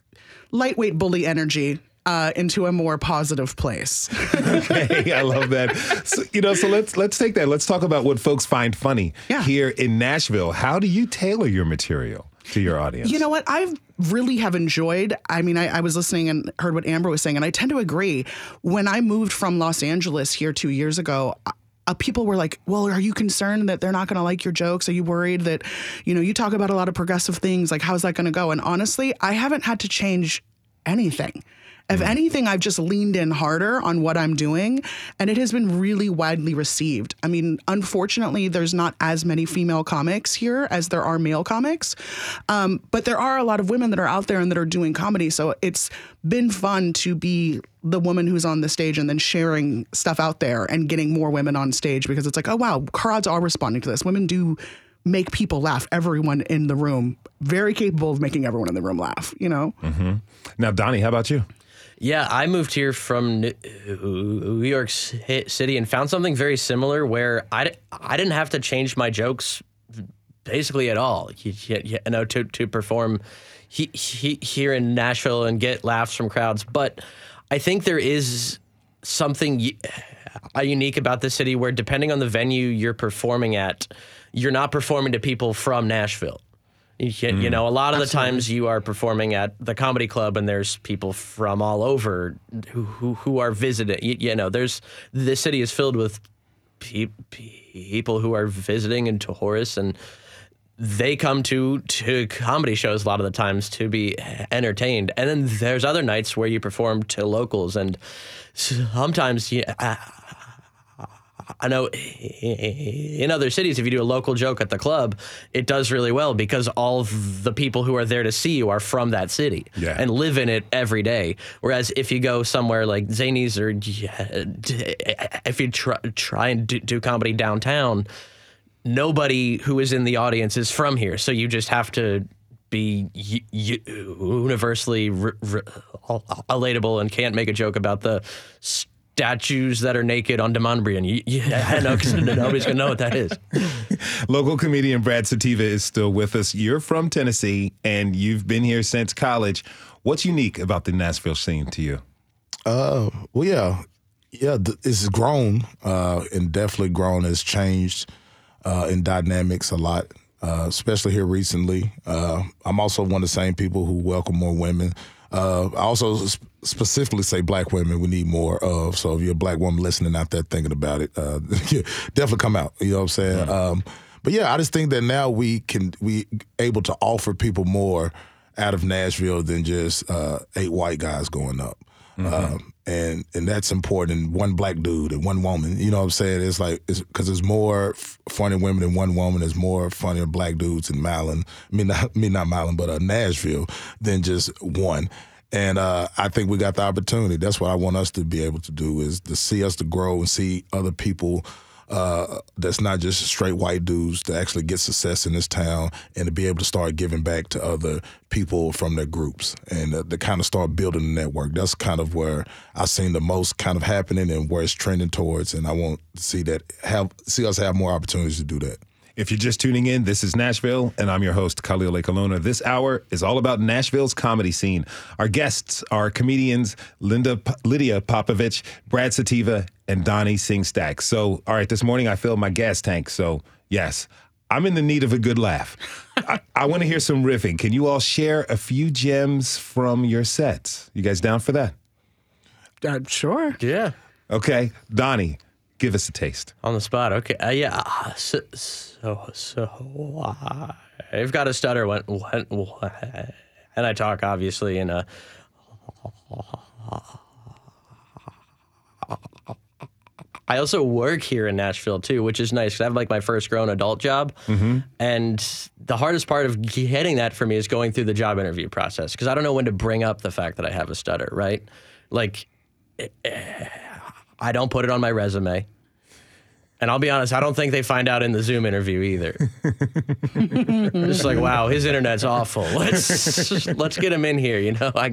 lightweight bully energy uh, into a more positive place. Okay, I love that. So, you know, so let's let's take that. Let's talk about what folks find funny yeah. here in Nashville. How do you tailor your material to your audience? You know what? I've really have enjoyed. I mean, I, I was listening and heard what Amber was saying, and I tend to agree. When I moved from Los Angeles here two years ago, uh, people were like, well, are you concerned that they're not going to like your jokes? Are you worried that, you know, you talk about a lot of progressive things, like how's that going to go? And honestly, I haven't had to change anything. If anything, I've just leaned in harder on what I'm doing, and it has been really widely received. I mean, unfortunately, there's not as many female comics here as there are male comics, um, but there are a lot of women that are out there and that are doing comedy, so it's been fun to be the woman who's on the stage and then sharing stuff out there and getting more women on stage, because it's like, oh, wow, crowds are responding to this. Women do make people laugh, everyone in the room, very capable of making everyone in the room laugh, you know? Mm-hmm. Now, Donnie, how about you? Yeah, I moved here from New York City and found something very similar where I, I didn't have to change my jokes basically at all, you know, to, to perform he, he, here in Nashville and get laughs from crowds. But I think there is something unique about the city where, depending on the venue you're performing at, you're not performing to people from Nashville. You, you know, a lot of Absolutely. The times you are performing at the comedy club and there's people from all over who who, who are visiting. You, you know, there's the city is filled with pe- people who are visiting and tourists, and they come to, to comedy shows a lot of the times to be entertained. And then there's other nights where you perform to locals, and sometimes you, I, I know in other cities, if you do a local joke at the club, it does really well because all of the people who are there to see you are from that city yeah. and live in it every day. Whereas if you go somewhere like Zanies or yeah, if you try, try and do, do comedy downtown, nobody who is in the audience is from here. So you just have to be universally re- re- relatable and can't make a joke about the st- statues that are naked on De Montbriand. Yeah, I know, because nobody's going to know what that is. Local comedian Brad Sativa is still with us. You're from Tennessee, and you've been here since college. What's unique about the Nashville scene to you? Uh, well, yeah. Yeah, th- it's grown, uh, and definitely grown. It's changed uh, in dynamics a lot, uh, especially here recently. Uh, I'm also one of the same people who welcome more women. Uh, I also sp- specifically say black women we need more of. So if you're a black woman listening out there thinking about it, uh, definitely come out. You know what I'm saying? Yeah. Um, but yeah, I just think that now we can we able to offer people more out of Nashville than just uh, eight white guys going up, mm-hmm. um, and and that's important. And one black dude and one woman. You know what I'm saying? It's like because it's, there's more f- funny women than one woman. There's more funny black dudes in Milan. I mean, not, I mean not Milan, but uh, Nashville than just one. And uh, I think we got the opportunity. That's what I want us to be able to do is to see us to grow and see other people uh, that's not just straight white dudes to actually get success in this town and to be able to start giving back to other people from their groups and uh, to kind of start building a network. That's kind of where I've seen the most kind of happening and where it's trending towards. And I want to see that have see us have more opportunities to do that. If you're just tuning in, this is Nashville, and I'm your host, Khalil Ekalona. This hour is all about Nashville's comedy scene. Our guests are comedians Linda, Lydia Popovich, Brad Sativa, and Donnie Sengstack. So, all right, this morning I filled my gas tank, so yes, I'm in the need of a good laugh. I, I want to hear some riffing. Can you all share a few gems from your sets? You guys down for that? Uh, sure. Yeah. Okay, Donnie. Give us a taste. On the spot, okay. Uh, yeah, so, so, so uh, I've got a stutter when, when, when, and I talk, obviously, in a... I also work here in Nashville, too, which is nice, because I have, like, my first grown adult job, mm-hmm. and the hardest part of getting that for me is going through the job interview process, because I don't know when to bring up the fact that I have a stutter, right? Like, I don't put it on my resume. And I'll be honest, I don't think they find out in the Zoom interview either. Just like, wow, his internet's awful. Let's let's get him in here, you know. I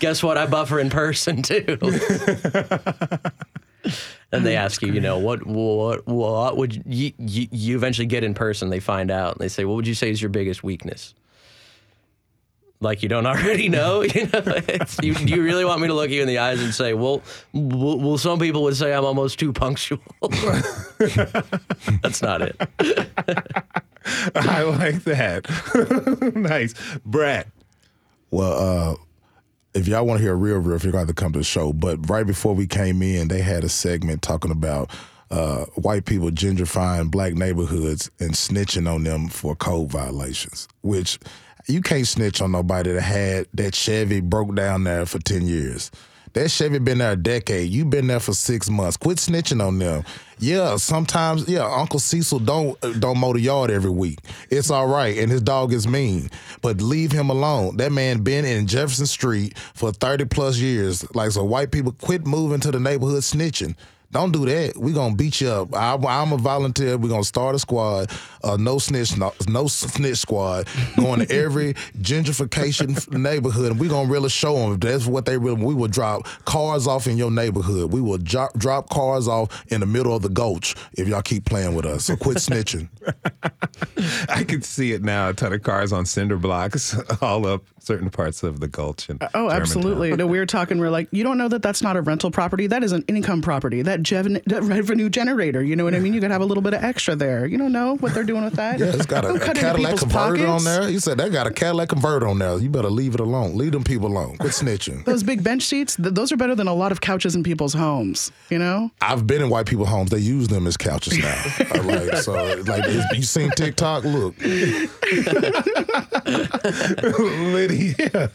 guess what? I buffer in person too. And they ask you, you know, what what what would you, you you eventually get in person? They find out and they say, what would you say is your biggest weakness? Like you don't already know, you know. It's, you, do you really want me to look you in the eyes and say, "Well, well, well some people would say I'm almost too punctual." That's not it. I like that. Nice, Brad. Well, uh, if y'all want to hear a real riff, you're gonna have to come to the show. But right before we came in, they had a segment talking about uh, white people gentrifying black neighborhoods and snitching on them for code violations, which. You can't snitch on nobody that had that Chevy broke down there for ten years. That Chevy been there a decade. You been there for six months. Quit snitching on them. Yeah, sometimes, yeah, Uncle Cecil don't don't mow the yard every week. It's all right, and his dog is mean. But leave him alone. That man been in Jefferson Street for thirty-plus years. Like, so white people quit moving to the neighborhood snitching. Don't do that. We're going to beat you up. I, I'm a volunteer. We're going to start a squad, uh, no snitch no, no snitch squad, going to every gentrification neighborhood, and we're going to really show them. If that's what they really we will drop cars off in your neighborhood. We will drop, drop cars off in the middle of the gulch if y'all keep playing with us. So quit snitching. I can see it now. A ton of cars on cinder blocks all up certain parts of the gulch. And uh, oh, Germantown. Absolutely. No, we were talking. We we're like, you don't know that that's not a rental property. That is an income property. That Jev- revenue generator, you know what I mean? You could have a little bit of extra there. You don't know what they're doing with that. Yeah, it's got a, a Cadillac converter pockets. On there. You said they got a Cadillac converter on there. You better leave it alone. Leave them people alone. Quit snitching. Those big bench seats, th- those are better than a lot of couches in people's homes, you know? I've been in white people's homes. They use them as couches now. Like, so, like, you seen TikTok? Look. Lydia.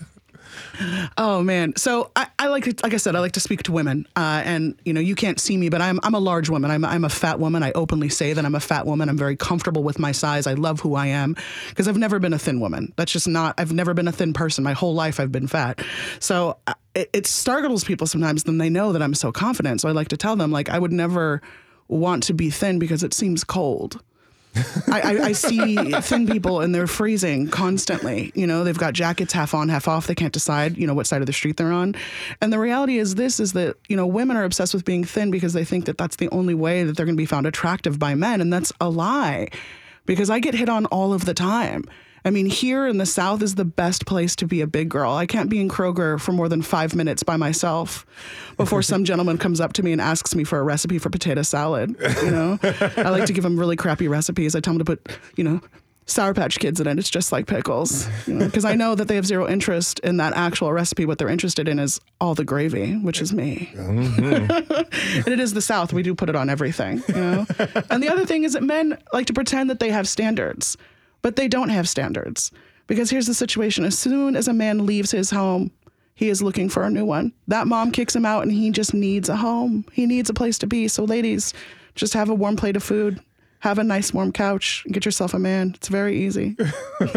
Oh, man. So I, I like to, like I said, I like to speak to women uh, and, you know, you can't see me, but I'm I'm a large woman. I'm I'm a fat woman. I openly say that I'm a fat woman. I'm very comfortable with my size. I love who I am because I've never been a thin woman. That's just not I've never been a thin person. My whole life I've been fat. So it, it startles people sometimes. Then they know that I'm so confident. So I like to tell them, like, I would never want to be thin because it seems cold. I, I, I see thin people and they're freezing constantly. You know, they've got jackets half on, half off. They can't decide, you know, what side of the street they're on. And the reality is this is that, you know, women are obsessed with being thin because they think that that's the only way that they're going to be found attractive by men. And that's a lie because I get hit on all of the time. I mean, here in the South is the best place to be a big girl. I can't be in Kroger for more than five minutes by myself before some gentleman comes up to me and asks me for a recipe for potato salad. You know, I like to give them really crappy recipes. I tell them to put, you know, Sour Patch Kids in it. It's just like pickles, you know, because I know that they have zero interest in that actual recipe. What they're interested in is all the gravy, which is me. Mm-hmm. And it is the South. We do put it on everything, you know. And the other thing is that men like to pretend that they have standards. But they don't have standards because here's the situation. As soon as a man leaves his home, he is looking for a new one. That mom kicks him out and he just needs a home. He needs a place to be. So ladies, just have a warm plate of food. Have a nice warm couch and get yourself a man. It's very easy. Oh,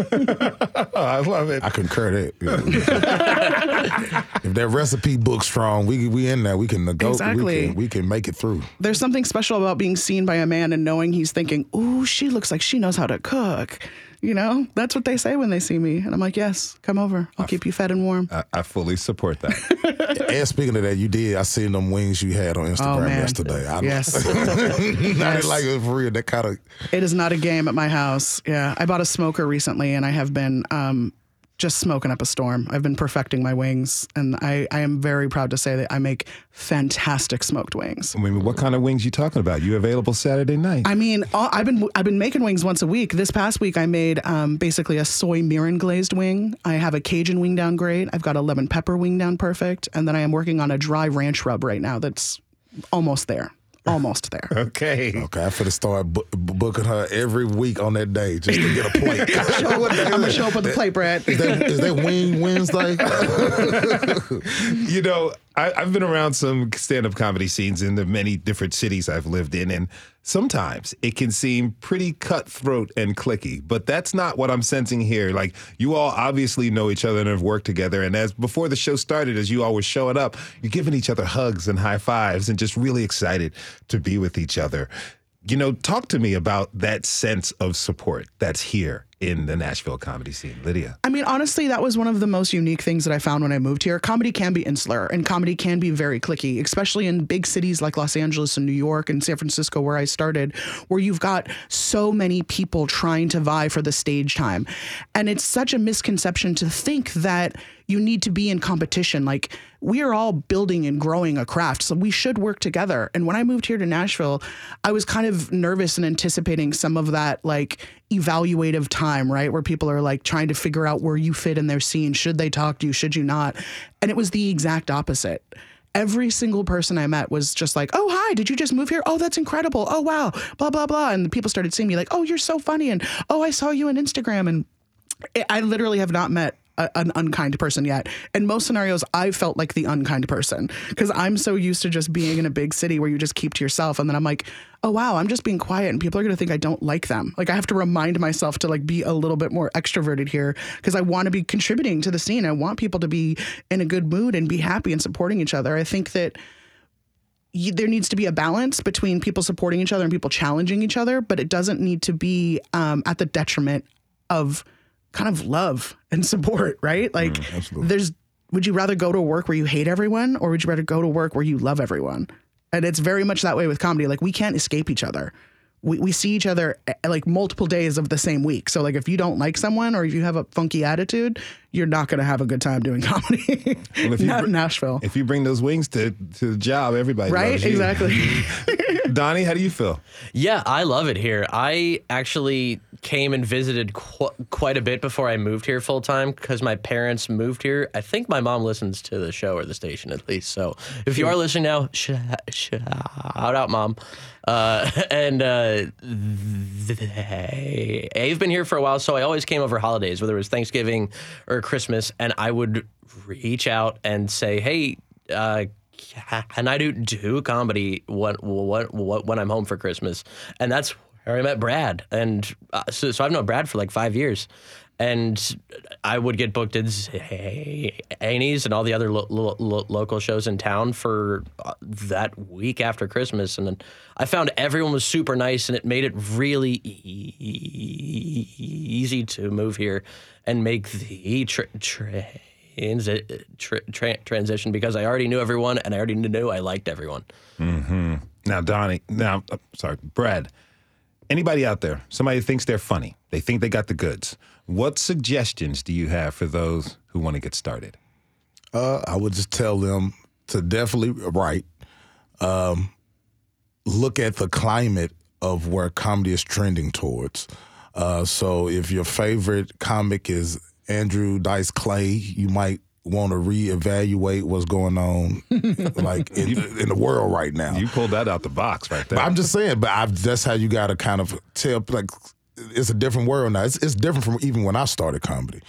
I love it. I concur that. If that recipe book's strong, we we in there. We can negotiate. Exactly. We can, we can make it through. There's something special about being seen by a man and knowing he's thinking, ooh, she looks like she knows how to cook. You know, that's what they say when they see me. And I'm like, yes, come over. I'll I keep f- you fed and warm. I, I fully support that. And speaking of that, you did. I seen them wings you had on Instagram oh, yesterday. I, yes. I didn't like it for real. That kind of. It is not a game at my house. Yeah. I bought a smoker recently and I have been um, just smoking up a storm. I've been perfecting my wings. And I, I am very proud to say that I make fantastic smoked wings. I mean, what kind of wings you talking about? You available Saturday night? I mean, all, I've been I've been making wings once a week. This past week, I made um, basically a soy mirin glazed wing. I have a Cajun wing down great. I've got a lemon pepper wing down perfect. And then I am working on a dry ranch rub right now that's almost there. Almost there. Okay. Okay, I finna start bu- booking her every week on that day just to get a plate. I'm going to show up with a plate, Brad. Is that, is that Wing Wednesday? You know, I, I've been around some stand-up comedy scenes in the many different cities I've lived in, and sometimes it can seem pretty cutthroat and cliquey, but that's not what I'm sensing here. Like, you all obviously know each other and have worked together, and as before the show started, as you all were showing up, you're giving each other hugs and high fives and just really excited to be with each other. You know, talk to me about that sense of support that's here in the Nashville comedy scene. Lydia. I mean, honestly, that was one of the most unique things that I found when I moved here. Comedy can be insular, and comedy can be very cliquey, especially in big cities like Los Angeles and New York and San Francisco, where I started, where you've got so many people trying to vie for the stage time. And it's such a misconception to think that you need to be in competition. Like, we are all building and growing a craft, so we should work together. And when I moved here to Nashville, I was kind of nervous and anticipating some of that, like, evaluative time, right? Where people are like trying to figure out where you fit in their scene. Should they talk to you? Should you not? And it was the exact opposite. Every single person I met was just like, oh, hi, did you just move here? Oh, that's incredible. Oh, wow, blah, blah, blah. And people started seeing me like, oh, you're so funny. And oh, I saw you on Instagram. And I literally have not met A, an unkind person yet. In most scenarios, I felt like the unkind person because I'm so used to just being in a big city where you just keep to yourself. And then I'm like, oh, wow, I'm just being quiet and people are going to think I don't like them. Like, I have to remind myself to like be a little bit more extroverted here because I want to be contributing to the scene. I want people to be in a good mood and be happy and supporting each other. I think that you, there needs to be a balance between people supporting each other and people challenging each other, but it doesn't need to be um, at the detriment of kind of love and support, right? Like, mm, there's, would you rather go to work where you hate everyone or would you rather go to work where you love everyone? And it's very much that way with comedy. Like, we can't escape each other. We we see each other like multiple days of the same week. So like, if you don't like someone or if you have a funky attitude, you're not going to have a good time doing comedy. Well, if you not br- in Nashville. If you bring those wings to, to the job, everybody right? loves you. Exactly. Donnie, how do you feel? Yeah, I love it here. I actually came and visited qu- quite a bit before I moved here full time because my parents moved here. I think my mom listens to the show or the station at least. So if you are listening now, shout out, Mom. Uh, and uh, they, they've been here for a while, so I always came over holidays, whether it was Thanksgiving or Christmas, and I would reach out and say, hey, uh, can I do, do comedy what, what, what, when I'm home for Christmas? And that's where I met Brad. And uh, so, so I've known Brad for like five years. And I would get booked at Zanies and all the other lo- lo- lo- local shows in town for that week after Christmas. And then I found everyone was super nice, and it made it really e- easy to move here and make the tra- tra- tra- tra- transition because I already knew everyone, and I already knew I liked everyone. Mm-hmm. Now, Donnie, now, oh, sorry, Brad, anybody out there, somebody who thinks they're funny, they think they got the goods, what suggestions do you have for those who want to get started? Uh, I would just tell them to definitely write. Um, look at the climate of where comedy is trending towards. Uh, so if your favorite comic is Andrew Dice Clay, you might want to reevaluate what's going on, like in, you, in the world right now. You pulled that out the box right there. But I'm just saying, but I've, that's how you got to kind of tell, like, it's a different world now. It's, it's different from even when I started comedy,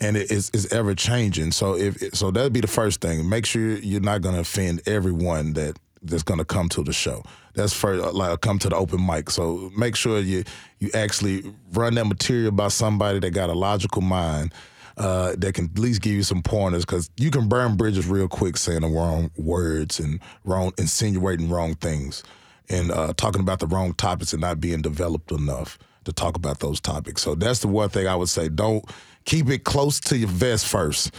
and it, it's, it's ever changing. So if so, that'd be the first thing. Make sure you're not going to offend everyone that that's going to come to the show. That's first, like come to the open mic. So make sure you you actually run that material by somebody that got a logical mind. Uh, that can at least give you some pointers because you can burn bridges real quick saying the wrong words and wrong insinuating wrong things and uh, talking about the wrong topics and not being developed enough. to talk about those topics. So that's the one thing I would say. Don't keep it close to your vest first.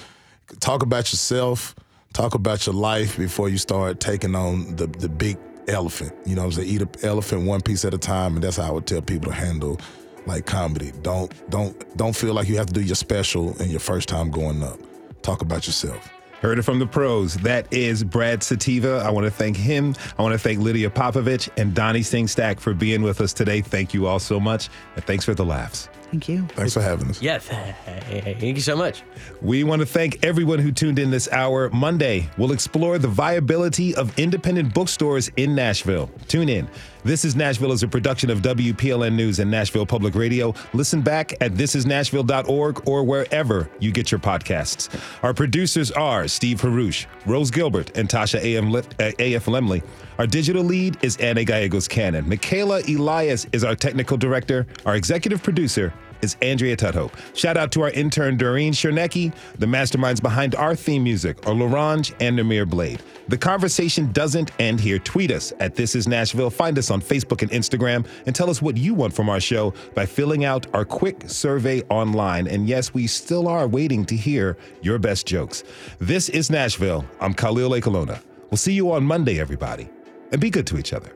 Talk about yourself. Talk about your life before you start taking on the, the big elephant. You know what I'm saying? Eat an elephant one piece at a time, and that's how I would tell people to handle like comedy. Don't don't don't feel like you have to do your special in your first time going up. Talk about yourself. Heard it from the pros. That is Brad Sativa. I want to thank him. I want to thank Lydia Popovich and Donnie Sengstack for being with us today. Thank you all so much, and thanks for the laughs. Thank you. Thanks for having us. Yeah, thank you so much. We want to thank everyone who tuned in this hour. Monday, we'll explore the viability of independent bookstores in Nashville. Tune in. This is Nashville is a production of W P L N News and Nashville Public Radio. Listen back at this is nashville dot org or wherever you get your podcasts. Our producers are Steve Harouche, Rose Gilbert, and Tasha A F Lemley. Our digital lead is Anna Gallegos-Cannon. Michaela Elias is our technical director. Our executive producer is Andrea Tuthope. Shout out to our intern, Doreen Chernecki, the masterminds behind our theme music, are Larange and Namir Blade. The conversation doesn't end here. Tweet us at This Is Nashville. Find us on Facebook and Instagram, and tell us what you want from our show by filling out our quick survey online. And yes, we still are waiting to hear your best jokes. This is Nashville. I'm Khalil Ekalona. We'll see you on Monday, everybody. And be good to each other.